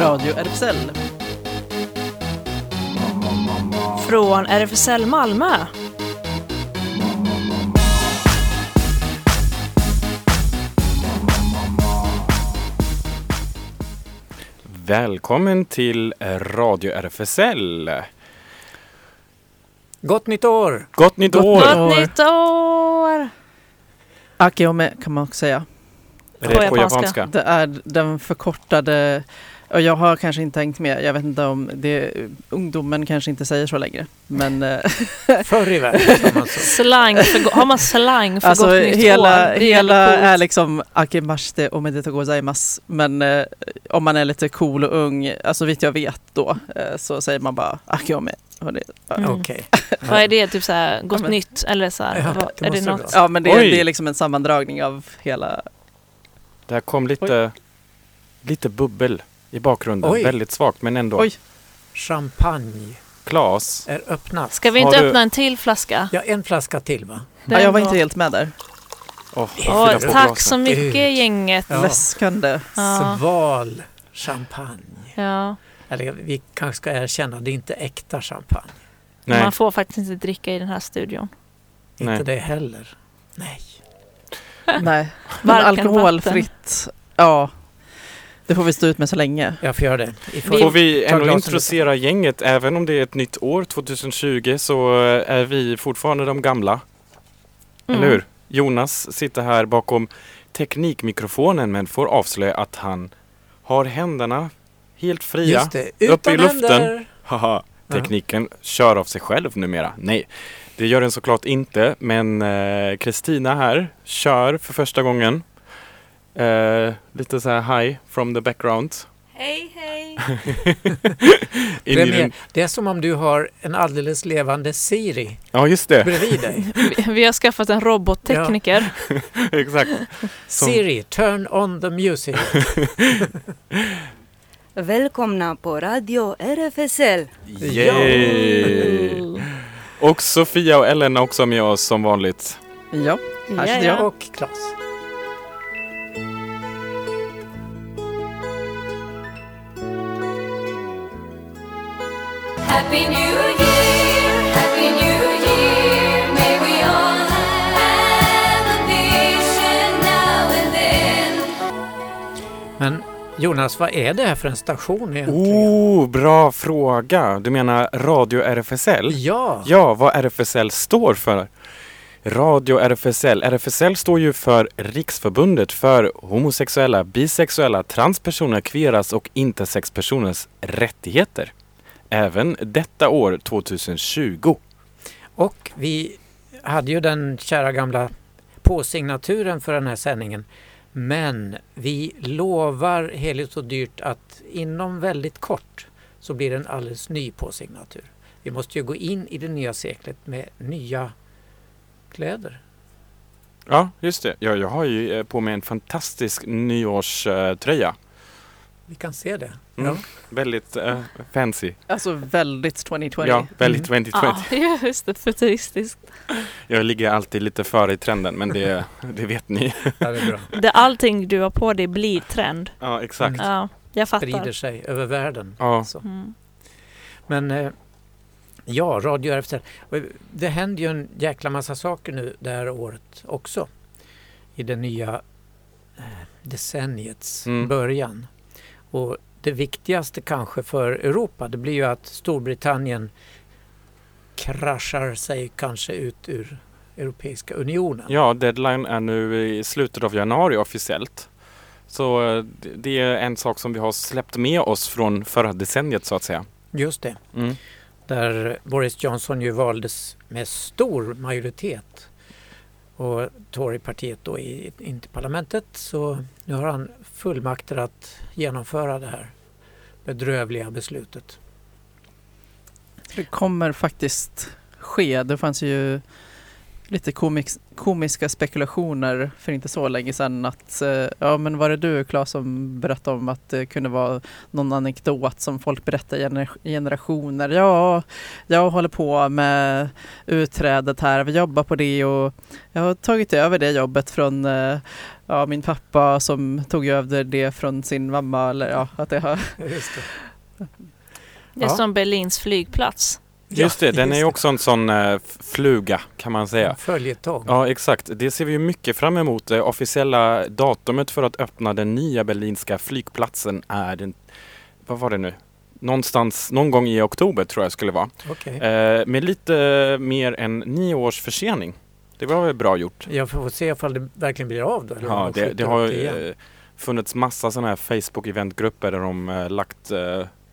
Radio RFSL. Från RFSL Malmö. Välkommen till Radio RFSL. Gott nytt år! Gott nytt år! Gott nytt år! Akeome kan man också säga. På japanska. Det är den förkortade, och jag har kanske inte tänkt med, jag vet inte om det, ungdomen kanske inte säger så längre. Men förr i världen slang för, har man slang för alltså, gott nytt hela, år? Det hela är liksom akemashite och medita gozaimasu, men om man är lite cool och ung, alltså vet jag vet då, så säger man bara akeome. Okej. Vad är det? Typ såhär, gott nytt? Eller såhär, ja, vad, det är det något? Ja, men det är liksom en sammandragning av hela. Där kom lite bubbel i bakgrunden. Oj. Väldigt svagt, men ändå. Oj. Champagne. Glas. Är öppnat. Ska vi inte öppna en till flaska? Ja, en flaska till, va? Ja, jag var inte helt med där. Tack så mycket, gänget. Ja. Väskande. Ja. Sval champagne. Ja. Eller vi kanske ska erkänna, det är inte äkta champagne. Nej. Man får faktiskt inte dricka i den här studion. Inte Nej. Det heller. Nej. Nej, men alkoholfritt. Ja, det får vi stå ut med så länge. Jag får göra det. Får vi ändå introducera gänget? Även om det är ett nytt år, 2020, så är vi fortfarande de gamla. Mm. Eller hur? Jonas sitter här bakom teknikmikrofonen, men får avslöja att han har händerna helt fria. Just det, utan uppe i luften. Haha, tekniken kör av sig själv numera. Nej. Det gör den såklart inte, men Kristina här kör för första gången. Lite så här hi from the background. Hej, hej! Det är som om du har en alldeles levande Siri. Ja, just det. Bredvid dig. Vi har skaffat en robottekniker. Ja. Exakt. Siri, turn on the music. Välkomna på Radio RFSL. Yay! Och Sofia och Elena också med oss som vanligt. Ja, här sitter jag och Klas. Happy New Year, Happy New Year. May we all have a vision now and then. Men Jonas, vad är det här för en station egentligen? Oh, bra fråga. Du menar Radio RFSL? Ja. Ja, vad RFSL står för. Radio RFSL. RFSL står ju för Riksförbundet för homosexuella, bisexuella, transpersoner, queeras och intersexpersoners rättigheter. Även detta år, 2020. Och vi hade ju den kära gamla påsignaturen för den här sändningen. Men vi lovar heligt och dyrt att inom väldigt kort så blir det en alldeles ny påsignatur. Vi måste ju gå in i det nya seklet med nya kläder. Ja, just det. Jag har ju på mig en fantastisk nyårströja. Vi kan se det. Mm. Ja. Väldigt fancy. Alltså väldigt 2020. Ja, väldigt 2020. Ja, just det. Futuristiskt. Jag ligger alltid lite före i trenden, men det vet ni. Ja, det är bra. Allting du har på dig blir trend. Ja, exakt. Mm. Ja, jag fattar. Sprider sig över världen. Ja. Alltså. Mm. Men ja, Radio RFSL. Det händer ju en jäkla massa saker nu det här året också. I det nya decenniets början. Och det viktigaste kanske för Europa, det blir ju att Storbritannien kraschar sig kanske ut ur Europeiska unionen. Ja, deadline är nu i slutet av januari officiellt. Så det är en sak som vi har släppt med oss från förra decenniet så att säga. Just det. Mm. Där Boris Johnson ju valdes med stor majoritet. Och Torypartiet då inte parlamentet, så nu har han fullmakter att genomföra det här bedrövliga beslutet. Det kommer faktiskt ske. Det fanns ju lite komiska spekulationer för inte så länge sedan att ja, men var det du, Claes, som berättade om att det kunde vara någon anekdot som folk berättar generationer. Ja, jag håller på med utträdet här, vi jobbar på det och jag har tagit över det jobbet från ja, min pappa som tog över det från sin mamma eller ja, att det har... Just det. Det är som Berlins flygplats. Just det, den är ju också en sån fluga kan man säga. Följetåg. Ja, exakt. Det ser vi ju mycket fram emot. Det officiella datumet för att öppna den nya berlinska flygplatsen är den, vad var det nu? Någon gång i oktober tror jag skulle vara. Okay. Med lite mer än 9 års försening. Det var väl bra gjort. Jag får se ifall det verkligen blir av då. Eller ja, det har funnits massa sådana här Facebook-eventgrupper där de lagt...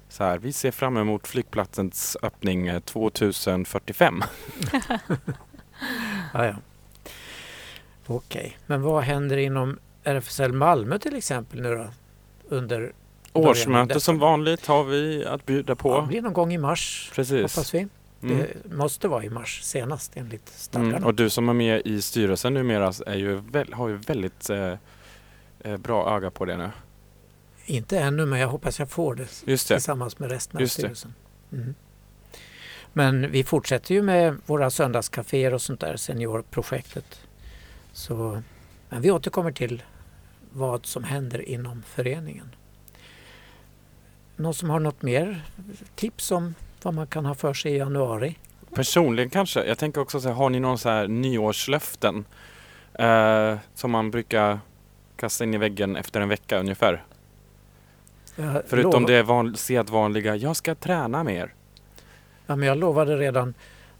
Så här, vi ser fram emot flygplatsens öppning 2045. Ah, ja. Okej, men vad händer inom RFSL Malmö till exempel nu då? Under årsmöte som vanligt har vi att bjuda på. Ja, det blir någon gång i mars. Precis. Hoppas vi. Mm. Det måste vara i mars senast enligt stadgarna. Och du som är med i styrelsen numera har ju väldigt bra öga på det nu. Inte ännu, men jag hoppas jag får det, tillsammans med resten av styrelsen. Mm. Men vi fortsätter ju med våra söndagskaféer och sånt där seniorprojektet. Så, men vi återkommer till vad som händer inom föreningen. Någon som har något mer tips om vad man kan ha för sig i januari? Personligen kanske. Jag tänker också så här, har ni någon så här nyårslöften som man brukar kasta in i väggen efter en vecka ungefär? Jag förutom det är sedvanliga, jag ska träna mer. Ja, men jag lovade redan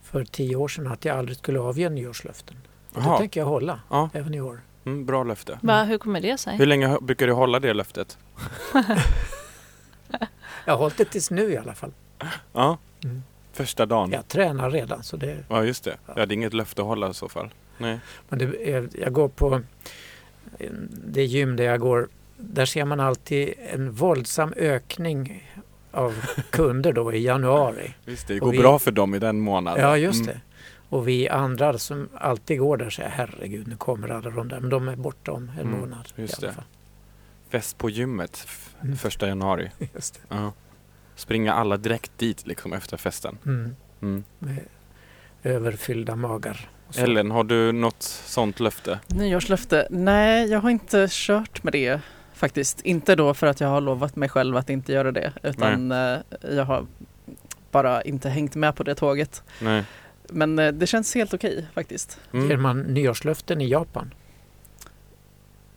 för 10 år sedan att jag aldrig skulle avge nyårslöften. Och det tänker jag hålla, även i år. Mm, bra löfte. Va, hur kommer det sig? Hur länge brukar du hålla det löftet? Jag har hållit det tills nu i alla fall. Ja, första dagen. Jag tränar redan. Så det... Ja, just det. Ja. Jag hade inget löfte att hålla i så fall. Nej. Men jag går på det gym där jag går. Där ser man alltid en våldsam ökning av kunder då i januari. Visst, det går bra för dem i den månaden. Ja, just det. Och vi andra som alltid går där säger, herregud, nu kommer alla de där. Men de är borta om en månad just i alla fall. Fest på gymmet första januari. Just det. Ja. Springa alla direkt dit liksom efter festen. Med överfyllda magar. Ellen, har du något sånt löfte? Nyårslöfte? Nej, jag har inte kört med det. Faktiskt inte då för att jag har lovat mig själv att inte göra det, utan jag har bara inte hängt med på det tåget. Nej. Men det känns helt okej faktiskt. Ger man nyårslöften i Japan?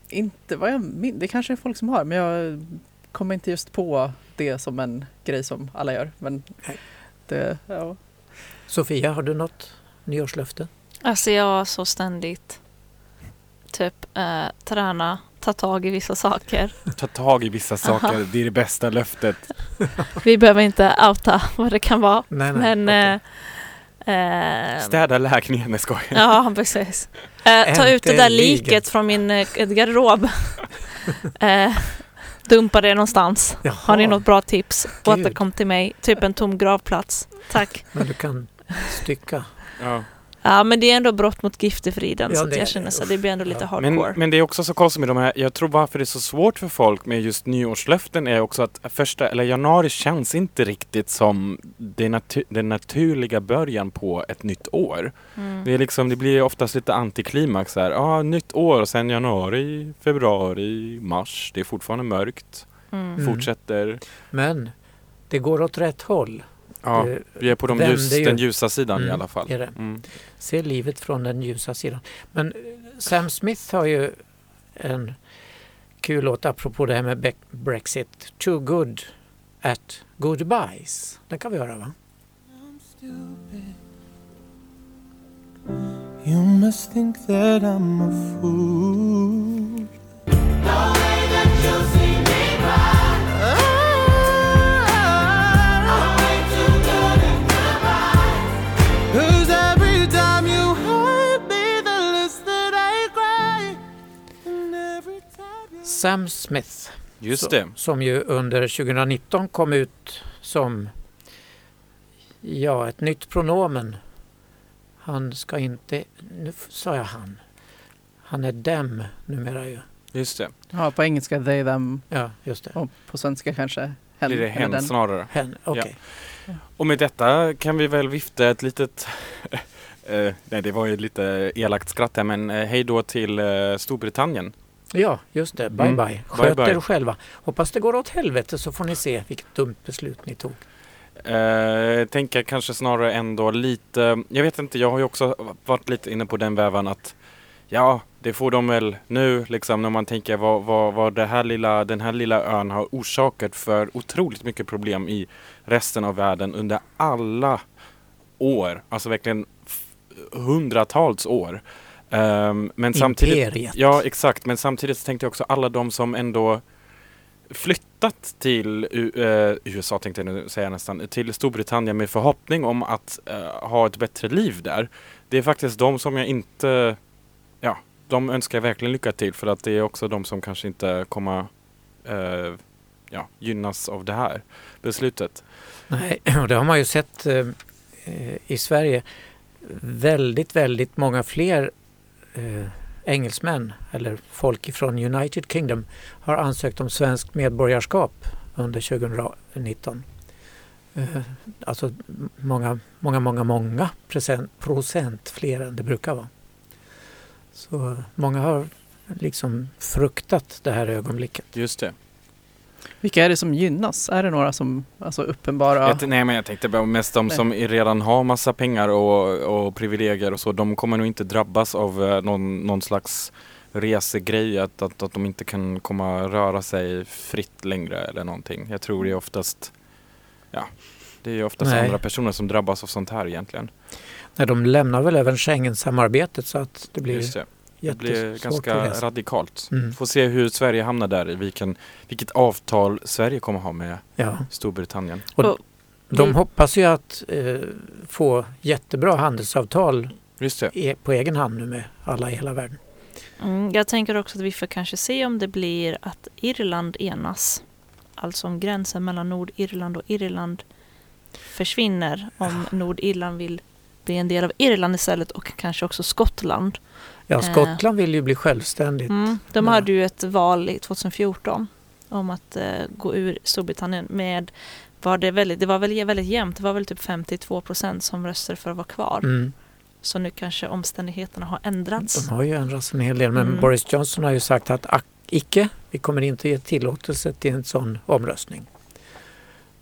Inte vad jag minns. Det kanske är folk som har, men jag kommer inte just på det som en grej som alla gör. Men det, ja. Sofia, har du något nyårslöfte? Alltså jag har så ständigt typ träna. Ta tag i vissa saker, det är det bästa löftet. Vi behöver inte outa vad det kan vara. Nej, men städa lägenheten, jag skojar. Ja, precis. Ta ut det där liket från min garderob. Dumpa det någonstans. Jaha. Har ni något bra tips? Återkom till mig. Typ en tom gravplats. Tack. Men du kan stycka. Ja. Ja, men det är ändå brott mot giftefriden, så jag känner så det blir ändå lite hardcore. Men det är också så konstigt med de här, jag tror varför det är så svårt för folk med just nyårslöften är också att januari känns inte riktigt som den naturliga början på ett nytt år. Det är liksom, det blir oftast lite antiklimax här. Ja, nytt år och sen januari, februari, mars, det är fortfarande mörkt. Fortsätter. Men det går åt rätt håll. Ja, vi är på den ljusa sidan i alla fall. Se livet från den ljusa sidan. Men Sam Smith har ju en kul låt apropå det här med Brexit. Too good at goodbyes. Den kan vi höra, va? I'm stupid. You must think that I'm a fool. The way that you see me cry. Sam Smith, som ju under 2019 kom ut som ett nytt pronomen. Han ska inte, nu sa jag han är dem numera ju. Just det. Ja, på engelska they, them. Ja, just det. Och på svenska kanske hen. Blir det hen snarare? Hen, okay. Ja. Och med detta kan vi väl vifta ett litet... nej, det var ju lite elakt skratt här, men hej då till Storbritannien. Ja, just det. Bye bye. Sköt er själva. Hoppas det går åt helvete så får ni se vilket dumt beslut ni tog. Tänker kanske snarare ändå lite... Jag vet inte, jag har ju också varit lite inne på den vävan att ja, det får de väl nu liksom, när man tänker vad den här lilla ön har orsakat för otroligt mycket problem i resten av världen under alla år. Alltså verkligen hundratals år. Men samtidigt, ja, exakt. Men samtidigt tänkte jag också alla de som ändå flyttat till USA, tänkte jag nu säga nästan, till Storbritannien med förhoppning om att ha ett bättre liv där. Det är faktiskt de som jag inte... Ja, de önskar verkligen lycka till, för att det är också de som kanske inte kommer gynnas av det här beslutet. Nej, och det har man ju sett i Sverige. Väldigt, väldigt många fler engelsmän eller folk från United Kingdom har ansökt om svenskt medborgarskap under 2019. Alltså många procent fler än det brukar vara. Så många har liksom fruktat det här ögonblicket. Just det. Vilka är det som gynnas? Är det några som alltså uppenbara... Nej, men jag tänkte mest de som redan har massa pengar och privilegier och så. De kommer nog inte drabbas av någon slags resegrej att de inte kan komma röra sig fritt längre eller någonting. Jag tror det är oftast... Ja, det är oftast andra personer som drabbas av sånt här egentligen. Nej, de lämnar väl även Schengen-samarbetet så att det blir... Det blir ganska radikalt. Får se hur Sverige hamnar där, vilket avtal Sverige kommer ha med Storbritannien. Och de hoppas ju att få jättebra handelsavtal på egen hand nu med alla i hela världen. Jag tänker också att vi får kanske se om det blir att Irland enas. Alltså om gränsen mellan Nordirland och Irland försvinner. Om Nordirland vill bli en del av Irland istället och kanske också Skottland. Ja, Skottland vill ju bli självständigt. De hade ju ett val i 2014 om att gå ur Storbritannien med, det var väl väldigt jämnt, det var väl typ 52% som röstade för att vara kvar. Så nu kanske omständigheterna har ändrats. De har ju ändrats en hel del, men Boris Johnson har ju sagt att vi kommer inte ge tillåtelse till en sån omröstning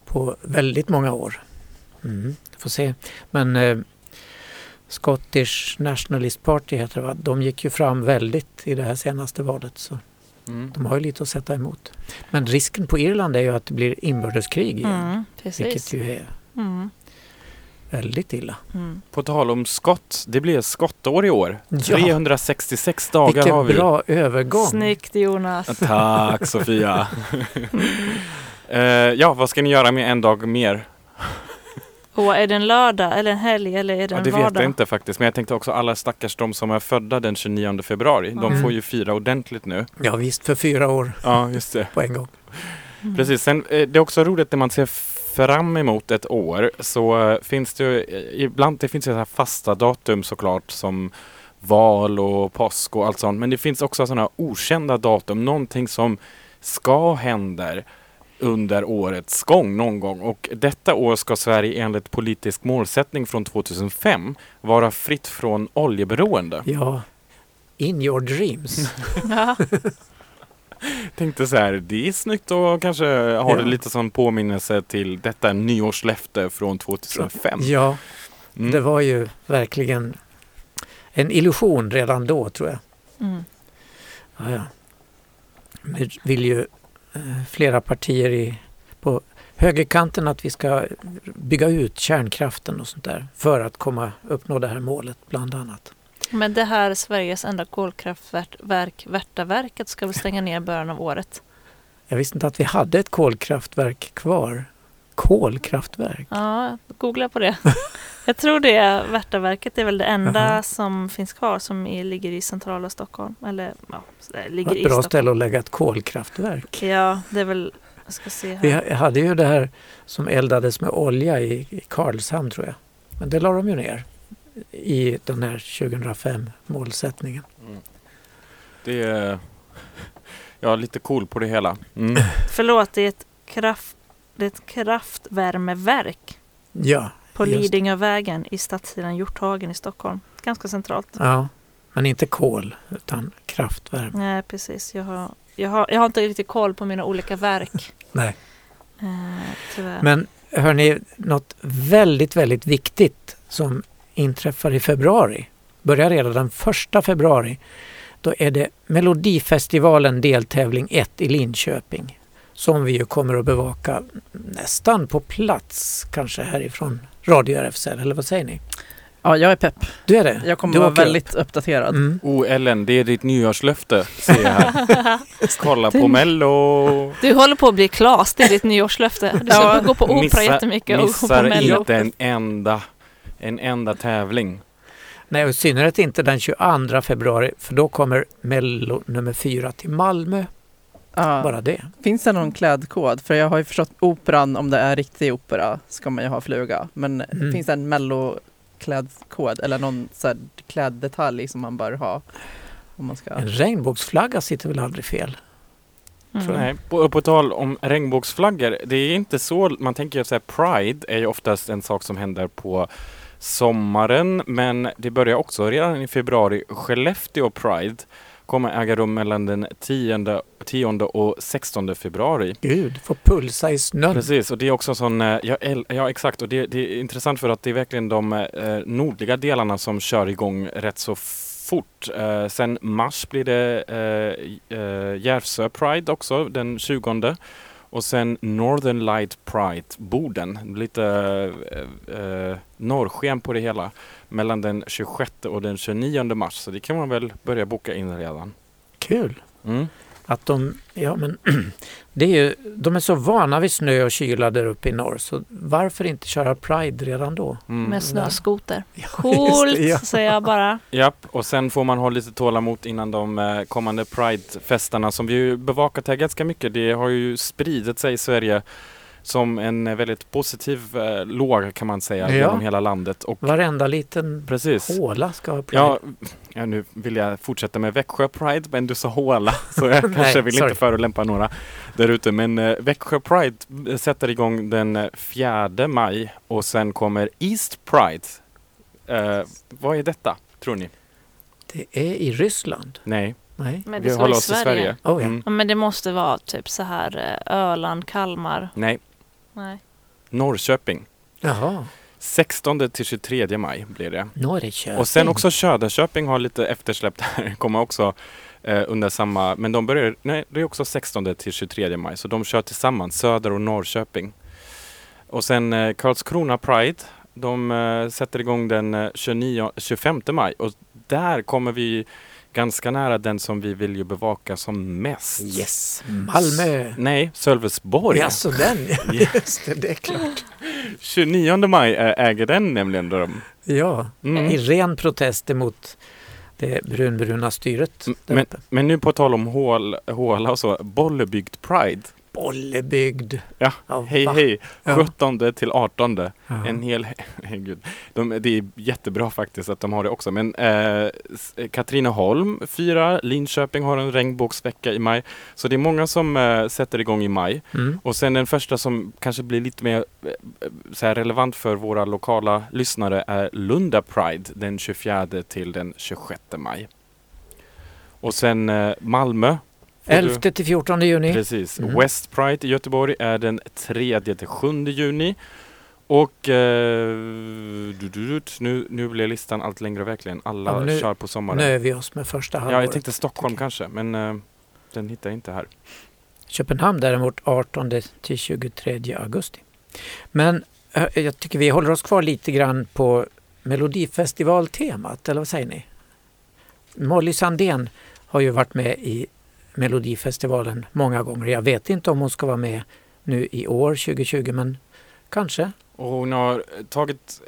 på väldigt många år. Får se, men Scottish Nationalist Party heter det, va? De gick ju fram väldigt i det här senaste valet, så de har ju lite att sätta emot. Men risken på Irland är ju att det blir inbördeskrig igen, vilket ju är väldigt illa. På tal om skott, det blir skottår i år. 366 dagar. Vilken har vi. Vilken bra övergång. Snyggt, Jonas. Tack, Sofia. Vad ska ni göra med en dag mer? Och är det en lördag eller en helg eller är det en vardag? Det vet jag inte faktiskt. Men jag tänkte också alla stackars de som är födda den 29 februari. De får ju fira ordentligt nu. Ja visst, för 4 år. Ja, just det. På en gång. Precis. Sen, det är också roligt när man ser fram emot ett år. Så finns det ju, ibland det finns ju så här fasta datum såklart som val och påsk och allt sånt. Men det finns också sådana okända datum. Någonting som ska hända under årets gång någon gång, och detta år ska Sverige enligt politisk målsättning från 2005 vara fritt från oljeberoende. Ja, in your dreams. Tänkte så här, det är snyggt och kanske har det lite som påminnelse till detta nyårslöfte från 2005. Ja, det var ju verkligen en illusion redan då, tror jag. Vi vill ju flera partier på högerkanten att vi ska bygga ut kärnkraften och sånt där för att uppnå det här målet bland annat. Men det här Sveriges enda kolkraftverk, Värtaverket, ska vi stänga ner i början av året? Jag visste inte att vi hade ett kolkraftverk kvar. Kolkraftverk? Ja, googla på det. Jag tror det är Värtaverket, det är väl det enda som finns kvar som ligger i centrala Stockholm. Eller, ligger i Stockholm. Bra ställe att lägga ett kolkraftverk. Ja, det är väl, jag ska se här. Vi hade ju det här som eldades med olja i Karlshamn, tror jag. Men det la de ju ner. i den här 2005-målsättningen. Mm. Det är lite cool på det hela. Mm. Förlåt, det är ett kraftvärmeverk. Ja. På Lidingövägen i stadssidan Hjorthagen i Stockholm. Ganska centralt. Ja, men inte kol utan kraftvärme. Nej, precis. Jag har inte riktigt koll på mina olika verk. Nej. Tyvärr. Men hörni, något väldigt, väldigt viktigt som inträffar i februari. Börjar redan den 1 februari. Då är det Melodifestivalen deltävling 1 i Linköping. Som vi ju kommer att bevaka nästan på plats, kanske härifrån Radio RFSL, eller vad säger ni? Ja, jag är pepp. Du är det? Jag kommer vara väldigt uppdaterad. Mm. Oh, Ellen, det är ditt nyårslöfte, ser jag här. Kolla på Mello. Du håller på att bli Klas, det är ditt nyårslöfte. Du ska gå på opera jättemycket och gå på Mello. Missar inte en enda tävling. Nej, i synnerhet inte den 22 februari, för då kommer Mello nummer 4 till Malmö. Bara det. Finns det någon klädkod? För jag har ju förstått operan, om det är riktig opera ska man ju ha fluga. Men finns det en melloklädkod eller någon så här kläddetalj som man bör ha? Om man ska... En regnbågsflagga sitter väl aldrig fel? Mm. Nej, på tal om regnbågsflaggor, det är inte så, man tänker ju så här, Pride är ju oftast en sak som händer på sommaren, men det börjar också redan i februari. Skellefteå Pride kommer äga rum mellan den 10 och 16 februari. Gud, får pulsa i snön. Precis, och det är också sån... Ja, exakt. Och det är intressant för att det är verkligen de nordliga delarna som kör igång rätt så fort. Sen mars blir det Järvsö Pride också, den 20. Och sen Northern Light Pride, Boden. Lite norrsken på det hela. Mellan den 26 och den 29 mars. Så det kan man väl börja boka in redan. Kul! Mm. Att de är så vana vid snö och kyla där uppe i norr, så varför inte köra Pride redan då? Mm. Med snöskoter. Ja, coolt, säger jag bara. Japp, och sen får man ha lite tålamod innan de kommande Pride-festarna som vi ju bevakat här ganska mycket. Det har ju spridit sig i Sverige som en väldigt positiv låg, kan man säga, genom hela landet. Och varenda liten håla ska ha Pride. Ja, nu vill jag fortsätta med Växjö Pride, men du sa håla, så jag kanske inte förolämpa några där ute. Men Växjö Pride sätter igång den 4 maj och sen kommer East Pride. Vad är detta, tror ni? Det är i Ryssland. Nej. Men det håller oss i Sverige. Oh, ja. Ja, men det måste vara typ så här Öland, Kalmar. Nej. Norrköping. Jaha. 16 till 23 maj blir det. Norrköping. Och sen också Söderköping har lite eftersläppt här. Kommer också under samma... Men de börjar... Nej, det är också 16 till 23 maj. Så de kör tillsammans, Söder och Norrköping. Och sen Karlskrona Pride. De sätter igång den 25 maj. Och där kommer vi... Ganska nära den som vi vill ju bevaka som mest. Yes. Malmö. Sölvesborg. Ja, så den. Just det, det är klart. 29 maj äger den nämligen de. Ja, i ren protest emot det brunbruna styret. Men nu på tal om håla och så, Bollebygd Pride. Bollebygd. Ja, hej. 17 till 18. Ja. En hel... Gud. Det är jättebra faktiskt att de har det också. Men Katrineholm 4. Linköping har en regnbågsvecka i maj. Så det är många som sätter igång i maj. Mm. Och sen den första som kanske blir lite mer så här relevant för våra lokala lyssnare är Lunda Pride den 24 till den 26 maj. Och sen Malmö. 11 till 14 juni. Precis. Mm. West Pride i Göteborg är den 3 till 7 juni. Och nu blir listan allt längre verkligen. Alla kör på sommaren. Nu är vi oss med första halvåret. Ja, jag tänkte Stockholm kanske, men den hittar jag inte här. Köpenhamn däremot 18 till 23 augusti. Men jag tycker vi håller oss kvar lite grann på Melodifestivaltemat, eller vad säger ni? Molly Sandén har ju varit med i Melodifestivalen många gånger. Jag vet inte om hon ska vara med nu i år 2020, men kanske. Och hon har tagit,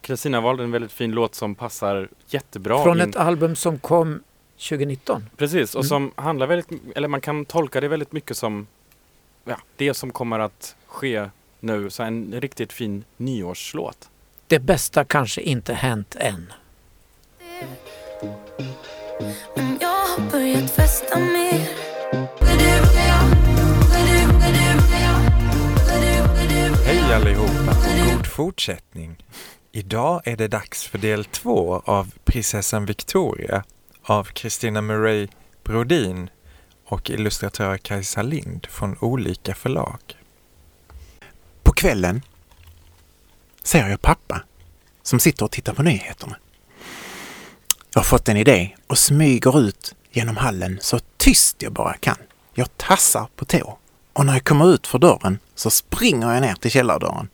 Kristina valde en väldigt fin låt som passar jättebra. Från ett album som kom 2019. Precis, och som handlar väldigt, eller man kan tolka det väldigt mycket som det som kommer att ske nu. Så en riktigt fin nyårslåt. det bästa kanske inte hänt än. Men jag har börjat festa mer. Hej allihopa och god fortsättning. Idag är det dags för del 2 av Prinsessan Victoria av Christina Murray Brodin och illustratör Kajsa Lind från olika förlag. På kvällen ser jag pappa som sitter och tittar på nyheterna. Jag har fått en idé och smyger ut genom hallen så tyst jag bara kan. Jag tassar på tå och när jag kommer ut för dörren så springer jag ner till källardörren.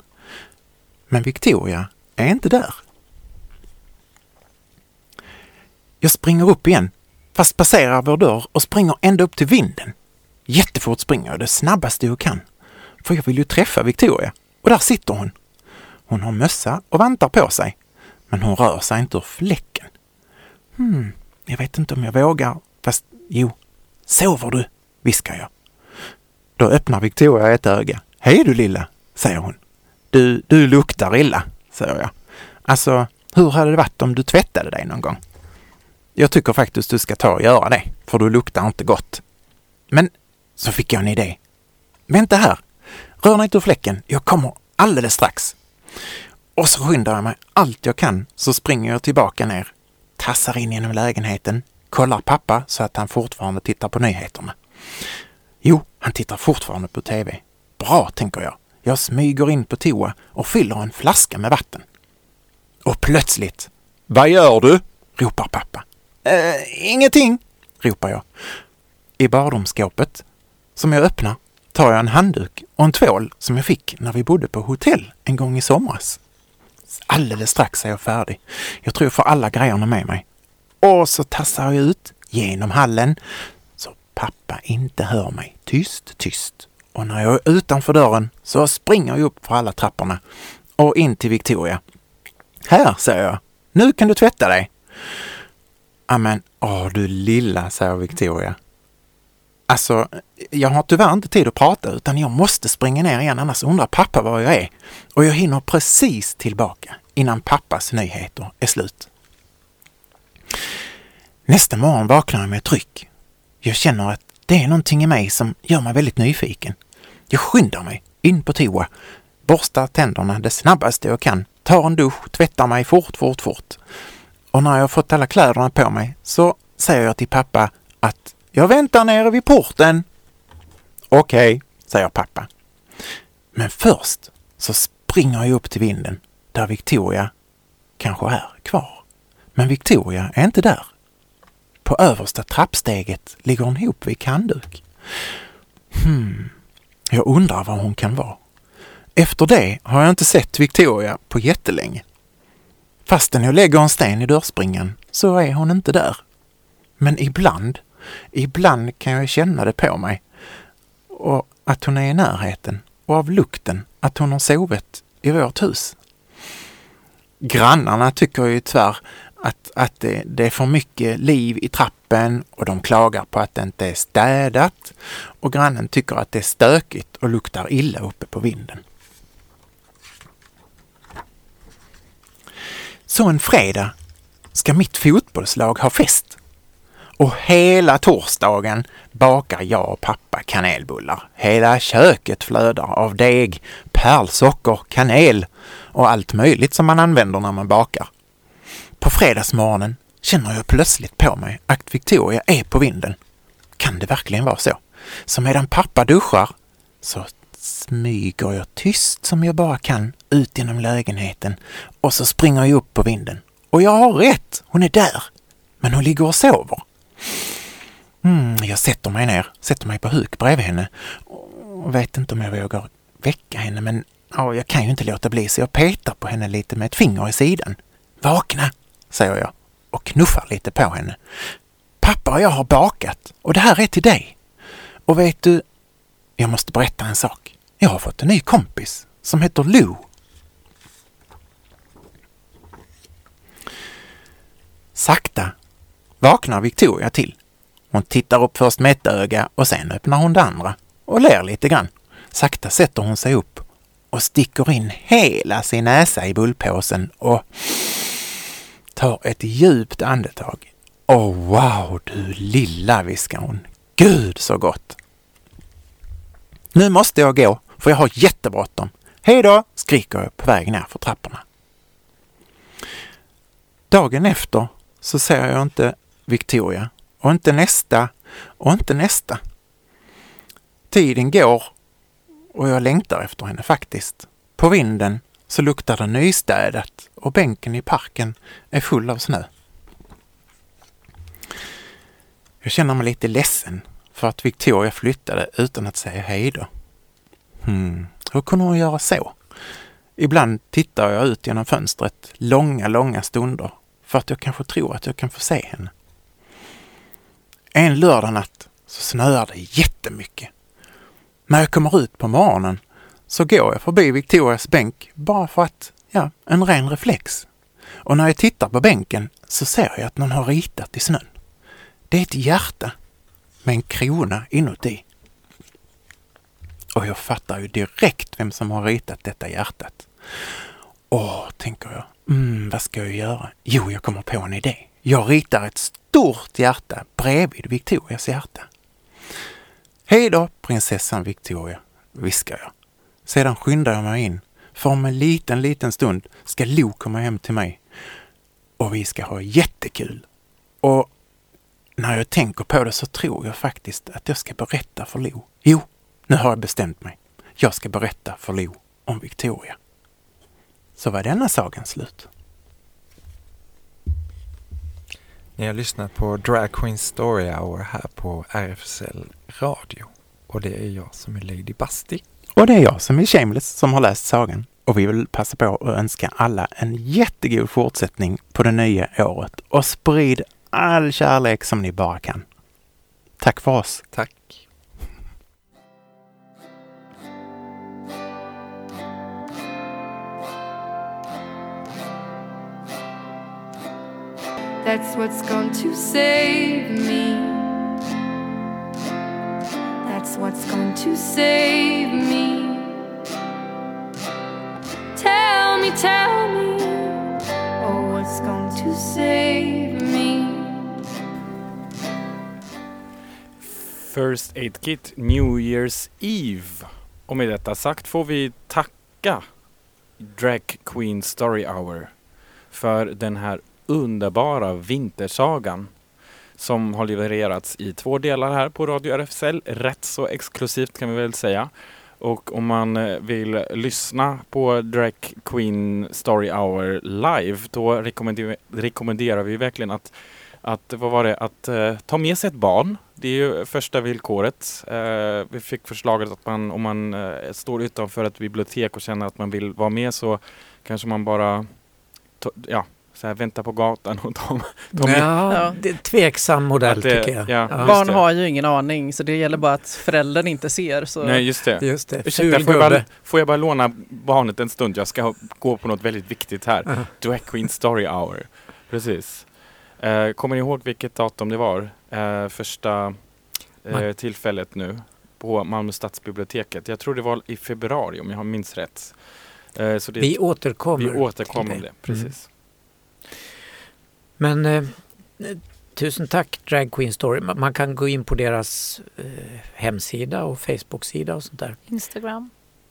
Men Victoria är inte där. Jag springer upp igen, fast passerar vår dörr och springer ända upp till vinden. Jättefort springer jag, det snabbaste jag kan. För jag vill ju träffa Victoria. Och där sitter hon. Hon har mössa och vantar på sig. Men hon rör sig inte ur fläcken. Jag vet inte om jag vågar. Fast, jo. Sover du? Viskar jag. Då öppnar Victoria ett öga. Hej du lilla, säger hon. Du luktar illa, säger jag. Alltså, hur hade det varit om du tvättade dig någon gång? Jag tycker faktiskt du ska ta och göra det. För du luktar inte gott. Men så fick jag en idé. Vänta här. Rör inte ur fläcken. Jag kommer alldeles strax. Och så skyndar jag mig allt jag kan. Så springer jag tillbaka ner. Tassar in genom lägenheten. Kollar pappa så att han fortfarande tittar på nyheterna. Jo, han tittar fortfarande på tv. Bra, tänker jag. Jag smyger in på toa och fyller en flaska med vatten. Och plötsligt. Vad gör du? Ropar pappa. Ingenting, ropar jag. I badrumsskåpet som jag öppnar tar jag en handduk och en tvål som jag fick när vi bodde på hotell en gång i somras. Alldeles strax är jag färdig. Jag tror jag får alla grejerna med mig. Och så tassar jag ut genom hallen så pappa inte hör mig. Tyst, tyst. Och när jag är utanför dörren så springer jag upp för alla trapporna och in till Victoria. Här, säger jag. Nu kan du tvätta dig. Amen, du lilla, säger Victoria. Alltså, jag har tyvärr inte tid att prata utan jag måste springa ner igen annars undrar pappa var jag är. Och jag hinner precis tillbaka innan pappas nyheter är slut. Nästa morgon vaknar jag med tryck. Jag känner att det är någonting i mig som gör mig väldigt nyfiken. Jag skyndar mig in på toa, borstar tänderna det snabbaste jag kan, tar en dusch, tvättar mig fort. Och när jag har fått alla kläderna på mig så säger jag till pappa att jag väntar nere vid porten. Okej, säger pappa. Men först så springer jag upp till vinden där Victoria kanske är kvar. Men Victoria är inte där. På översta trappsteget ligger hon ihop vid handduk. Jag undrar var hon kan vara. Efter det har jag inte sett Victoria på jättelänge. Fastän jag lägger en sten i dörrspringen så är hon inte där. Men ibland kan jag känna det på mig. Och att hon är i närheten och av lukten att hon har sovit i vårt hus. Grannarna tycker ju tyvärr att det är för mycket liv i trappen och de klagar på att det inte är städat. Och grannen tycker att det är stökigt och luktar illa uppe på vinden. Så en fredag ska mitt fotbollslag ha fest. Och hela torsdagen bakar jag och pappa kanelbullar. Hela köket flödar av deg, pärlsocker, kanel och allt möjligt som man använder när man bakar. På fredagsmorgonen känner jag plötsligt på mig att Victoria är på vinden. Kan det verkligen vara så? Så medan pappa duschar så smyger jag tyst som jag bara kan ut genom lägenheten och så springer jag upp på vinden. Och jag har rätt, hon är där. Men hon ligger och sover. Jag sätter mig på huk bredvid henne och vet inte om jag vågar väcka henne men jag kan ju inte låta bli så jag petar på henne lite med ett finger i sidan. Vakna, säger jag och knuffar lite på henne. Pappa och jag har bakat och det här är till dig. Och vet du, jag måste berätta en sak. Jag har fått en ny kompis som heter Lou. Sakta vaknar Victoria till. Hon tittar upp först med ett öga och sen öppnar hon det andra och ler lite grann. Sakta sätter hon sig upp och sticker in hela sin näsa i bullpåsen och tar ett djupt andetag. Åh, wow, du lilla, viskar hon. Gud, så gott! Nu måste jag gå, för jag har jättebråttom. Hej då, skriker jag på väg ner för trapporna. Dagen efter så ser jag inte Victoria och inte nästa och inte nästa. Tiden går och jag längtar efter henne faktiskt. På vinden så luktar det nystädat och bänken i parken är full av snö. Jag känner mig lite ledsen för att Victoria flyttade utan att säga hej då. Hur kunde hon göra så? Ibland tittar jag ut genom fönstret långa stunder för att jag kanske tror att jag kan få se henne. En lördagnatt så snöar det jättemycket. När jag kommer ut på morgonen så går jag förbi Victorias bänk bara för att, ja, en ren reflex. Och när jag tittar på bänken så ser jag att någon har ritat i snön. Det är ett hjärta med en krona inuti. Och jag fattar ju direkt vem som har ritat detta hjärtat. Åh, tänker jag. Vad ska jag göra? Jo, jag kommer på en idé. Jag ritar ett stort hjärta bredvid Victorias hjärta. Hej då, prinsessan Victoria, viskar jag. Sedan skyndar jag mig in. För om en liten stund ska Lo komma hem till mig. Och vi ska ha jättekul. Och när jag tänker på det så tror jag faktiskt att jag ska berätta för Lo. Jo, nu har jag bestämt mig. Jag ska berätta för Lo om Victoria. Så var denna sagan slut. Ni har lyssnat på Drag Queen Story Hour här på RFSL Radio. Och det är jag som är Lady Basti. Och det är jag som är Shameless som har läst sagan. Och vi vill passa på att önska alla en jättegod fortsättning på det nya året. Och sprid all kärlek som ni bara kan. Tack för oss. Tack. That's what's going to save me. That's what's going to save me. Tell me, oh, what's going to save me? First Aid Kit, New Year's Eve. Och med detta sagt får vi tacka Drag Queen Story Hour för den här underbara vintersagan som har levererats i 2 delar här på Radio RFSL. Rätt så exklusivt kan vi väl säga. Och om man vill lyssna på Drag Queen Story Hour live, då rekommenderar vi verkligen att ta med sig ett barn. Det är ju första villkoret. Vi fick förslaget att man, om man står utanför ett bibliotek och känner att man vill vara med, så kanske man bara så här, vänta på gatan och det är tveksam modell tycker jag. Barn har ju ingen aning, så det gäller bara att föräldern inte ser. Så. Nej, just det. Ursäkta, får jag bara låna barnet en stund? Jag ska gå på något väldigt viktigt här. Drag Queen Story Hour. Precis. Kommer ni ihåg vilket datum det var? Första tillfället nu på Malmö stadsbiblioteket. Jag tror det var i februari om jag minns rätt. Så det, vi återkommer till det. Precis. Men tusen tack Drag Queen Story. Man kan gå in på deras hemsida och Facebook-sida och sånt där.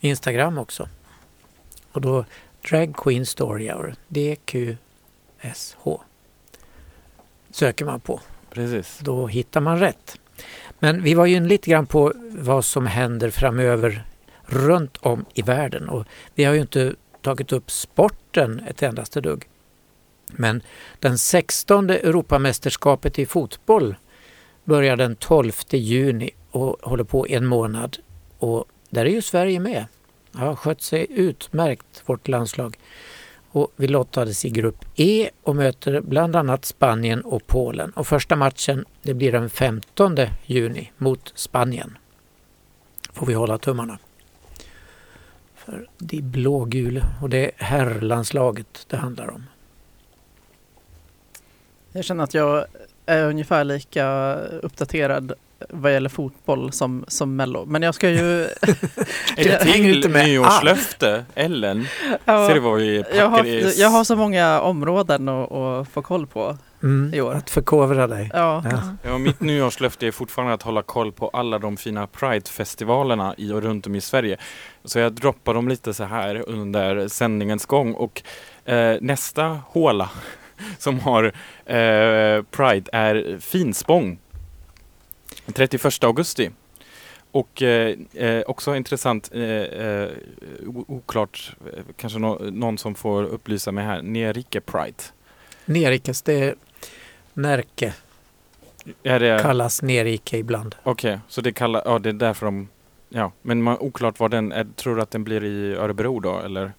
Instagram också. Och då Drag Queen Story Hour. DQSH. Söker man på. Precis. Då hittar man rätt. Men vi var ju lite grann på vad som händer framöver runt om i världen. Och vi har ju inte tagit upp sporten ett endaste dugg. Men den 16:e Europamästerskapet i fotboll börjar den 12 juni och håller på en månad. Och där är ju Sverige med. Har skött sig utmärkt, vårt landslag. Och vi lottades i grupp E och möter bland annat Spanien och Polen. Och första matchen, det blir den 15 juni mot Spanien. Får vi hålla tummarna. För det är blågul och det är herrlandslaget det handlar om. Jag känner att jag är ungefär lika uppdaterad vad gäller fotboll som Mello. Men jag ska ju... Ett till nyårslöfte, Ellen. Ja, ser du vad vi packar jag har så många områden att få koll på i år. Att förkovra dig. Ja, mitt nyårslöfte är fortfarande att hålla koll på alla de fina Pride-festivalerna i och runt om i Sverige. Så jag droppar dem lite så här under sändningens gång. Och nästa håla som har Pride är Finspång. 31 augusti. Och också intressant, oklart, kanske någon som får upplysa mig här. Nerike Pride. Nerikes, det är Närke. Är det... Kallas Nerike ibland. Okej, så det kallas, ja det är därför de, ja. Men oklart vad den är, tror att den blir i Örebro då, eller?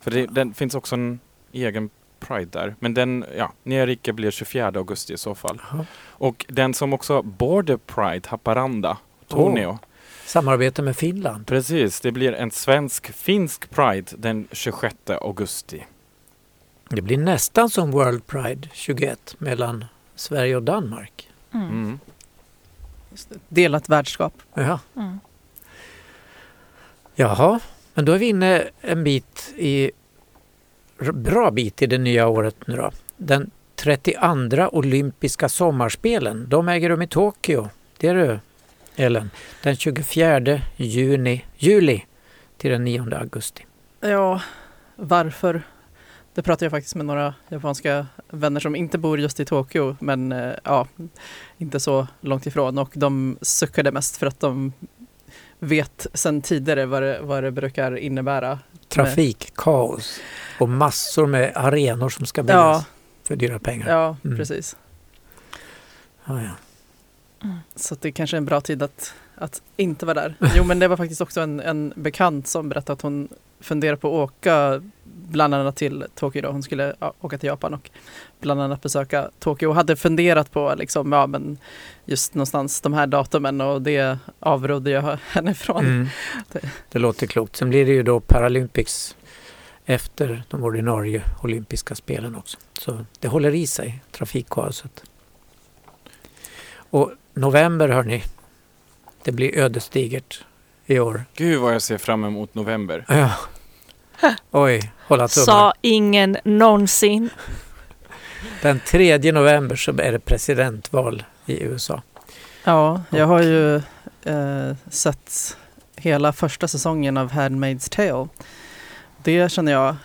För det, den finns också en egen Pride där. Men den, ja, Nerike blir 24 augusti i så fall. Aha. Och den som också Border Pride, Haparanda, Torneo. Samarbete med Finland. Precis, det blir en svensk-finsk Pride den 26 augusti. Det blir nästan som World Pride 21 mellan Sverige och Danmark. Mm. Delat värdskap. Ja. Mm. Jaha, men då är vi inne en bit i bra bit i det nya året nu då. Den 32:a olympiska sommarspelen. De äger rum i Tokyo. Det är du, Ellen. Den 24 juli till den 9 augusti. Ja, varför? Det pratade jag faktiskt med några japanska vänner som inte bor just i Tokyo, men ja, inte så långt ifrån. Och de suckade mest för att de vet sedan tidigare vad det brukar innebära. Trafik, kaos och massor med arenor som ska byggas för dyra pengar. Ja, precis. Ah, ja. Så det är kanske en bra tid att inte vara där. Jo, men det var faktiskt också en bekant som berättade att hon funderar på att åka bland annat till Tokyo då. Hon skulle åka till Japan och bland annat besöka Tokyo och hade funderat på liksom, ja, men just någonstans de här datumen, och det avrådde jag henne ifrån. Det låter klokt. Sen blir det ju då Paralympics efter de ordinarie olympiska spelen också. Så det håller i sig, trafikkaoset. Och november, hörni, det blir ödesdigert i år. Gud vad jag ser fram emot november. Ja. Oj, hålla tummen. Sa ingen någonsin. Den 3 november så är det presidentval i USA. Ja, jag har ju sett hela första säsongen av Handmaid's Tale. Det känner jag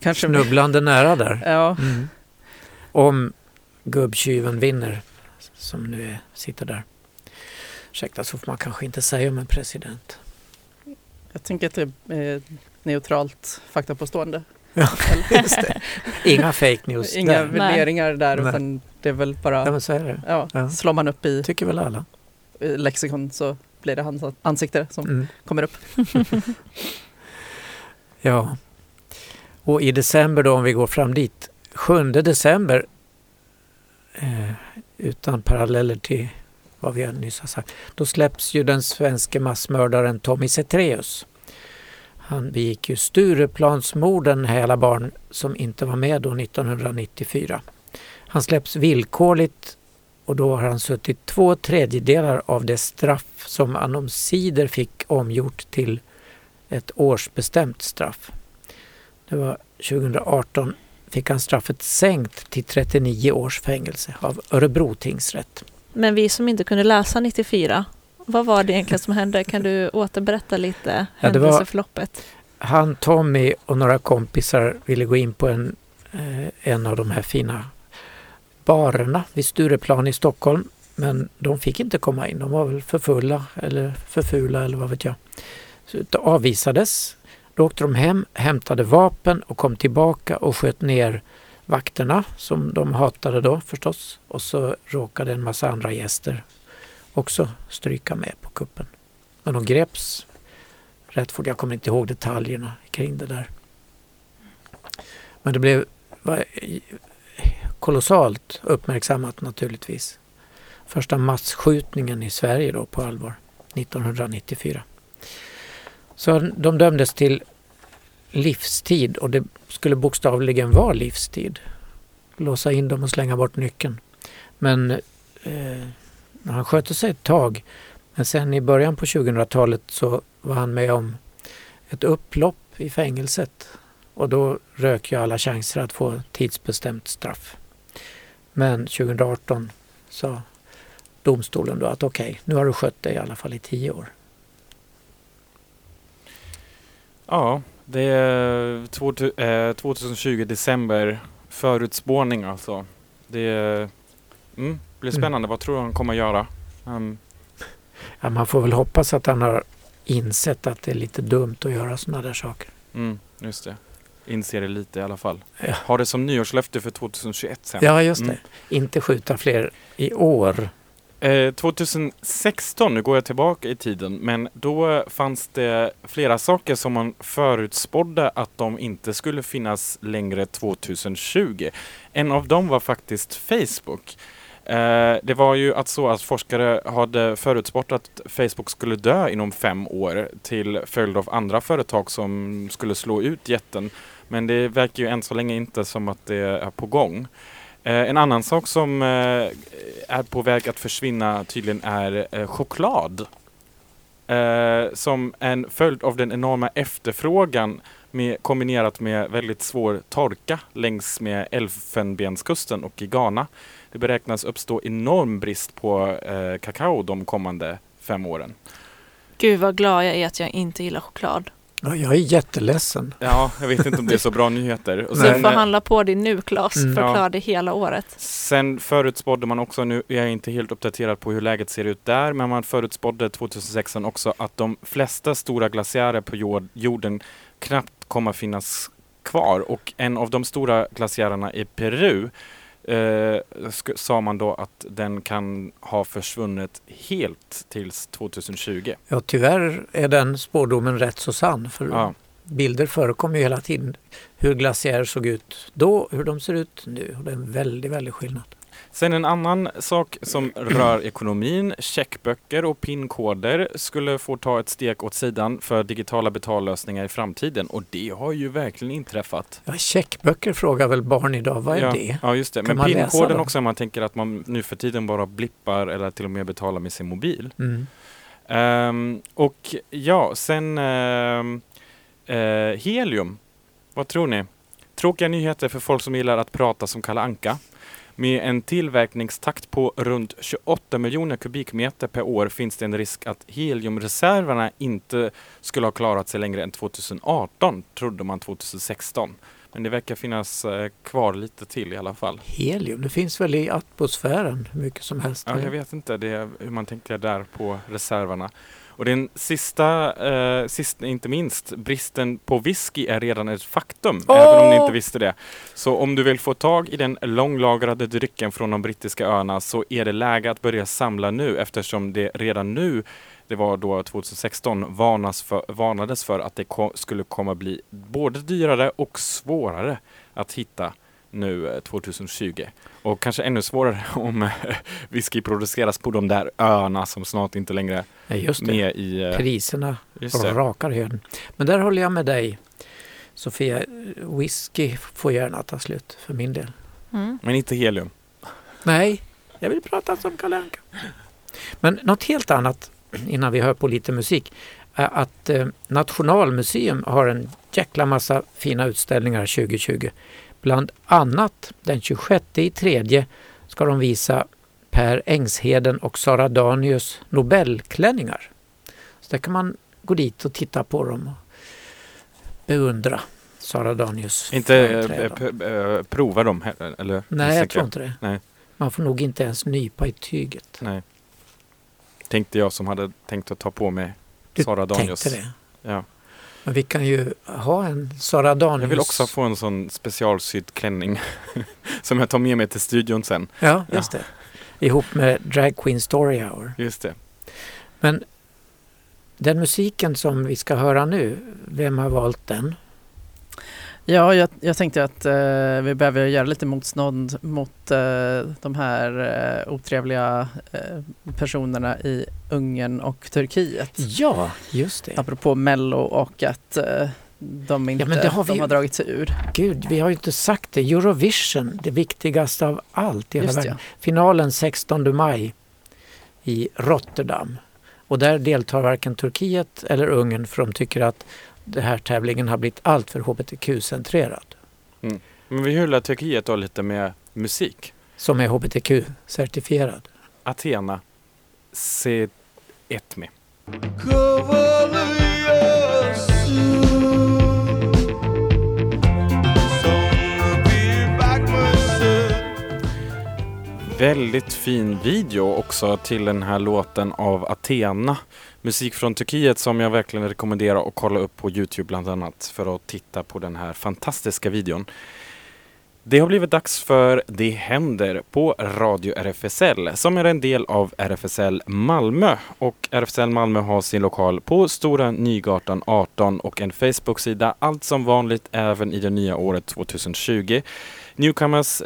kanske... Snubblande nära där. Ja. Mm. Om gubbtjuven vinner, som nu sitter där. Ursäkta, så får man kanske inte säga om en president. Jag tänker att det är neutralt faktapåstående. Ja, just det. Inga fake news. Inga värderingar där, utan det är väl bara... Ja, men så är det. Ja. Slår man upp i... Tycker väl alla. I lexikon så blir det hans ansikte som kommer upp. Ja. Och i december då, om vi går fram dit. 7 december, utan paralleller till vad vi nyss har sagt, då släpps ju den svenska massmördaren Tommy Cetreus. Han begick ju Stureplansmorden, hela barn som inte var med då, 1994. Han släpps villkorligt, och då har han suttit 2/3 av det straff som han omsider fick omgjort till ett årsbestämt straff. Det var 2018. Fick han straffet sänkt till 39 års fängelse av Örebro tingsrätt. Men vi som inte kunde läsa 94, vad var det egentligen som hände? Kan du återberätta lite händelseförloppet? Ja, han, Tommy och några kompisar ville gå in på en av de här fina barerna vid Stureplan i Stockholm. Men de fick inte komma in. De var väl förfula eller vad vet jag. Så det avvisades. Då åkte de hem, hämtade vapen och kom tillbaka och sköt ner vakterna som de hatade då förstås. Och så råkade en massa andra gäster också stryka med på kuppen. Men de greps rätt fort. Jag kommer inte ihåg detaljerna kring det där. Men det var kolossalt uppmärksammat naturligtvis. Första massskjutningen i Sverige då på allvar, 1994. Så de dömdes till livstid, och det skulle bokstavligen vara livstid. Låsa in dem och slänga bort nyckeln. Men Han skötte sig ett tag, men sen i början på 2000-talet så var han med om ett upplopp i fängelset och då rök ju alla chanser att få tidsbestämt straff. Men 2018 sa domstolen då att okej, nu har du skött dig i alla fall i 10 år. Ja, det är 2020 december, förutspåning alltså. Det blir spännande. Vad tror du han kommer göra? Ja, man får väl hoppas att han har insett att det är lite dumt att göra sådana där saker. Just det. Inser det lite i alla fall. Ja. Har det som nyårslöfte för 2021 sen. Ja, just det. Inte skjuta fler i år. 2016, nu går jag tillbaka i tiden, men då fanns det flera saker som man förutspådde att de inte skulle finnas längre 2020. En av dem var faktiskt Facebook. Det var ju att forskare hade förutspått att Facebook skulle dö inom 5 år till följd av andra företag som skulle slå ut jätten. Men det verkar ju än så länge inte som att det är på gång. En annan sak som är på väg att försvinna tydligen är choklad. Som en följd av den enorma efterfrågan kombinerat med väldigt svår torka längs med Elfenbenskusten och i Ghana. Det beräknas uppstå enorm brist på kakao de kommande 5 åren. Gud vad glad jag är att jag inte gillar choklad. Ja, jag är jätteledsen. Ja, jag vet inte om det är så bra nyheter. Och sen får handla på det nu, Claes, för att klara det hela året. Sen förutspådde man också, nu är jag inte helt uppdaterad på hur läget ser ut där, men man förutspådde 2016 också att de flesta stora glaciärer på jorden knappt kommer finnas kvar. Och en av de stora glaciärerna i Peru sa man då att den kan ha försvunnit helt tills 2020. Ja, tyvärr är den spårdomen rätt så sann, för bilder förekommer ju hela tiden hur glaciärer såg ut då, hur de ser ut nu. Det är en väldigt, väldigt skillnad. Sen en annan sak som rör ekonomin, checkböcker och pinkoder skulle få ta ett steg åt sidan för digitala betallösningar i framtiden. Och det har ju verkligen inträffat. Ja, checkböcker frågar väl barn idag, vad är det? Ja, just det. Kan men pinkoden också, man tänker att man nu för tiden bara blippar eller till och med betalar med sin mobil. Helium. Vad tror ni? Tråkiga nyheter för folk som gillar att prata som Kalle Anka. Med en tillverkningstakt på runt 28 miljoner kubikmeter per år finns det en risk att heliumreserverna inte skulle ha klarat sig längre än 2018, trodde man 2016. Men det verkar finnas kvar lite till i alla fall. Helium, det finns väl i atmosfären mycket som helst? Ja, jag vet inte hur man tänker där på reserverna. Och den sista, inte minst, bristen på whisky är redan ett faktum, även om ni inte visste det. Så om du vill få tag i den långlagrade drycken från de brittiska öarna så är det läge att börja samla nu, eftersom det redan nu, det var då 2016, varnades för att det skulle komma bli både dyrare och svårare att hitta nu 2020. Och kanske ännu svårare om whisky produceras på de där öarna som snart inte längre är med i... Priserna rakar höjden. Men där håller jag med dig, Sofia. Whisky får gärna ta slut för min del. Men inte helium. Nej, jag vill prata som Kalle Anka. Men något helt annat innan vi hör på lite musik är att Nationalmuseum har en jäkla massa fina utställningar 2020. Bland annat den 26/3 ska de visa Per Ängsheden och Sara Danius Nobelklänningar. Så där kan man gå dit och titta på dem och beundra Sara Danius. Inte prova dem här, eller? Nej, jag tror inte det. Nej. Man får nog inte ens nypa i tyget. Nej. Tänkte jag som hade tänkt att ta på mig Sara Danius. Du tänkte det? Ja. Men vi kan ju ha en Sara Danius. Jag vill också få en sån specialsydd klänning som jag tar med mig till studion sen. Ja, just det. Ihop med Drag Queen Story Hour. Just det. Men den musiken som vi ska höra nu, vem har valt den? Ja, jag tänkte att vi behöver göra lite motstånd mot de här otrevliga personerna i Ungern och Turkiet. Ja, just det. Apropå Mello och att de har dragit sig ur. Gud, vi har ju inte sagt det. Eurovision, det viktigaste av allt i hela världen. Finalen 16 maj i Rotterdam. Och där deltar varken Turkiet eller Ungern, för de tycker att den här tävlingen har blivit alltför hbtq-centrerad. Mm. Men vi hyllar Turkiet då lite med musik. Som är hbtq-certifierad. Athena Etmi. Väldigt fin video också till den här låten av Athena. Musik från Turkiet som jag verkligen rekommenderar att kolla upp på YouTube bland annat för att titta på den här fantastiska videon. Det har blivit dags för Det händer på Radio RFSL som är en del av RFSL Malmö. Och RFSL Malmö har sin lokal på Stora Nygatan 18 och en Facebook-sida. Allt som vanligt även i det nya året 2020. Newcomers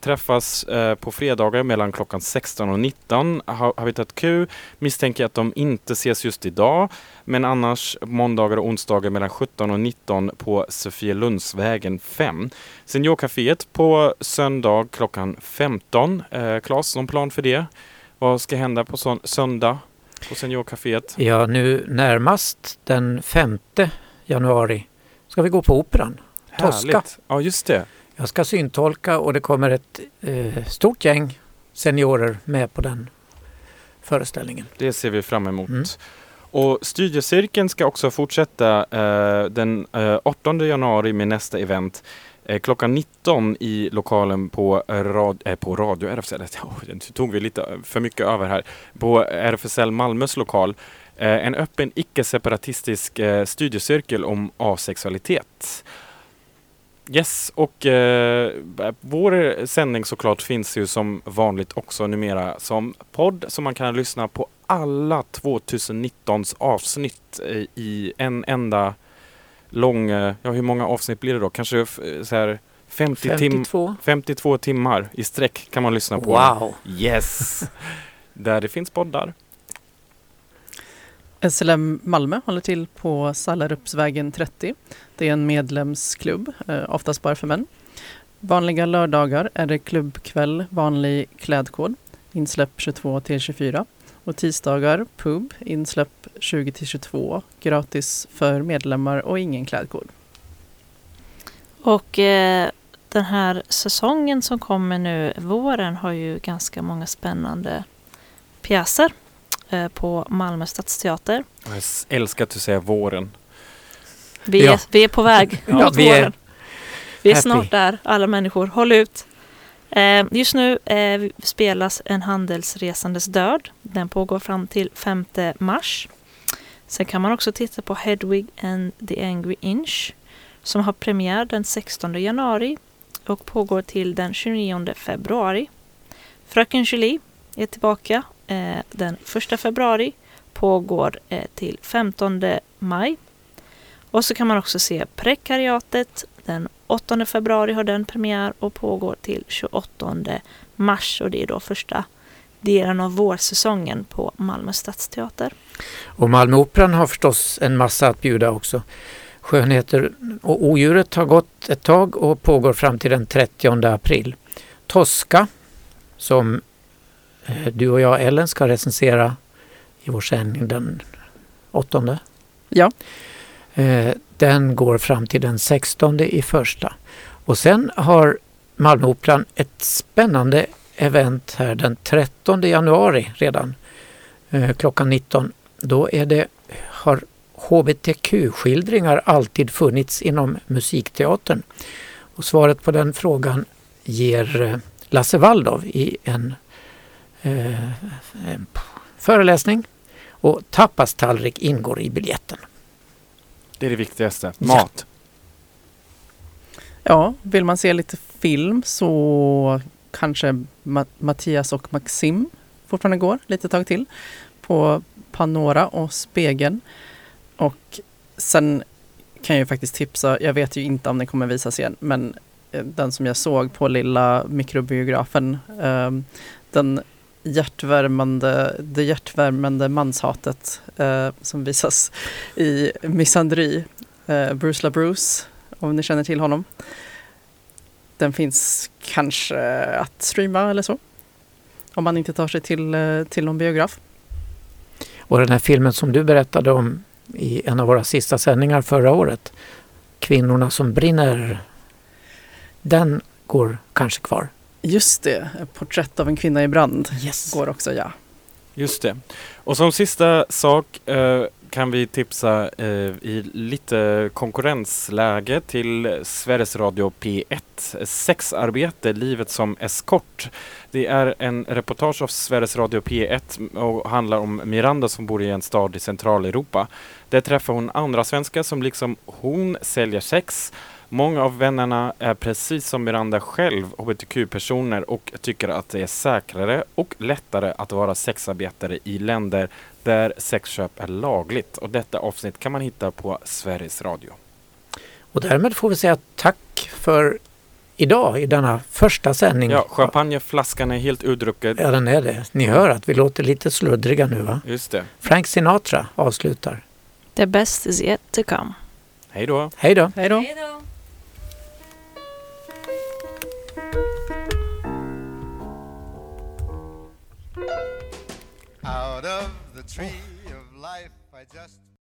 träffas på fredagar mellan klockan 16 och 19. Habitat Q misstänker att de inte ses just idag. Men annars måndagar och onsdagar mellan 17 och 19 på Sofielundsvägen 5. Seniorcaféet på söndag klockan 15. Claes, någon plan för det? Vad ska hända på söndag på Seniorcaféet? Ja, nu närmast den 5 januari ska vi gå på operan. Härligt. Tosca. Ja, just det. Jag ska syntolka och det kommer ett stort gäng seniorer med på den föreställningen. Det ser vi fram emot. Mm. Och studiecirkeln ska också fortsätta den 8 januari med nästa event. Klockan 19 i lokalen på Radio RFSL. Tog vi lite för mycket över här. På RFSL Malmös lokal. En öppen icke-separatistisk studiecirkel om asexualitet. Yes, och vår sändning såklart finns ju som vanligt också numera som podd som man kan lyssna på alla 2019s avsnitt i en enda lång, ja hur många avsnitt blir det då? Kanske så här 52 timmar i sträck kan man lyssna på. Wow! Yes! Där det finns poddar. SLM Malmö håller till på Sallarupsvägen 30. Det är en medlemsklubb, oftast bara för män. Vanliga lördagar är det klubbkväll, vanlig klädkod, insläpp 22-24. Och tisdagar, pub, insläpp 20-22, gratis för medlemmar och ingen klädkod. Och den här säsongen som kommer nu, våren, har ju ganska många spännande pjäser på Malmö stadsteater. Jag älskar att du säger våren. Vi är på väg mot våren. Vi är snart där, alla människor. Håll ut! Just nu spelas En handelsresandes död. Den pågår fram till 5 mars. Sen kan man också titta på Hedwig and the Angry Inch som har premiär den 16 januari och pågår till den 29 februari. Fröken Julie är tillbaka den 1 februari, pågår till 15 maj. Och så kan man också se Prekariatet. Den 8 februari har den premiär och pågår till 28 mars. Och det är då första delen av vårsäsongen på Malmö stadsteater. Och Malmöoperan har förstås en massa att bjuda också. Skönheter och odjuret har gått ett tag och pågår fram till den 30 april. Tosca, som du och jag, Ellen, ska recensera i vår sändning den 8. Ja. Den går fram till den 16 i första. Och sen har Malmöoperan ett spännande event här den 13 januari redan klockan 19. Då har hbtq-skildringar alltid funnits inom musikteatern. Och svaret på den frågan ger Lasse Waldov i en föreläsning. Och tapastallrik ingår i biljetten. Det är det viktigaste. Mat. Ja, vill man se lite film så kanske Mattias och Maxim fortfarande går lite tag till på Panora och Spegeln. Och sen kan jag ju faktiskt tipsa, jag vet ju inte om den kommer visas igen, men den som jag såg på lilla mikrobiografen, det hjärtvärmande manshatet som visas i Misandry, Bruce LaBruce, om ni känner till honom. Den finns kanske att streama eller så. om man inte tar sig till någon biograf. Och den här filmen som du berättade om i en av våra sista sändningar förra året, Kvinnorna som brinner, den går kanske kvar. Just det, Porträtt av en kvinna i brand går också, ja. Just det. Och som sista sak kan vi tipsa i lite konkurrensläge till Sveriges Radio P1. Sexarbete, livet som eskort. Det är en reportage av Sveriges Radio P1 och handlar om Miranda som bor i en stad i Centraleuropa. Där träffar hon andra svenskar som liksom hon säljer sex. Många av vännerna är precis som Miranda själv hbtq-personer och tycker att det är säkrare och lättare att vara sexarbetare i länder där sexköp är lagligt. Och detta avsnitt kan man hitta på Sveriges Radio. Och därmed får vi säga tack för idag i denna första sändning. Ja, champagneflaskan är helt udrucken. Ja, den är det. Ni hör att vi låter lite sluddriga nu, va? Just det. Frank Sinatra avslutar. The best is yet to come. Hej då. Hej då. Hej då. Out of the tree of life I just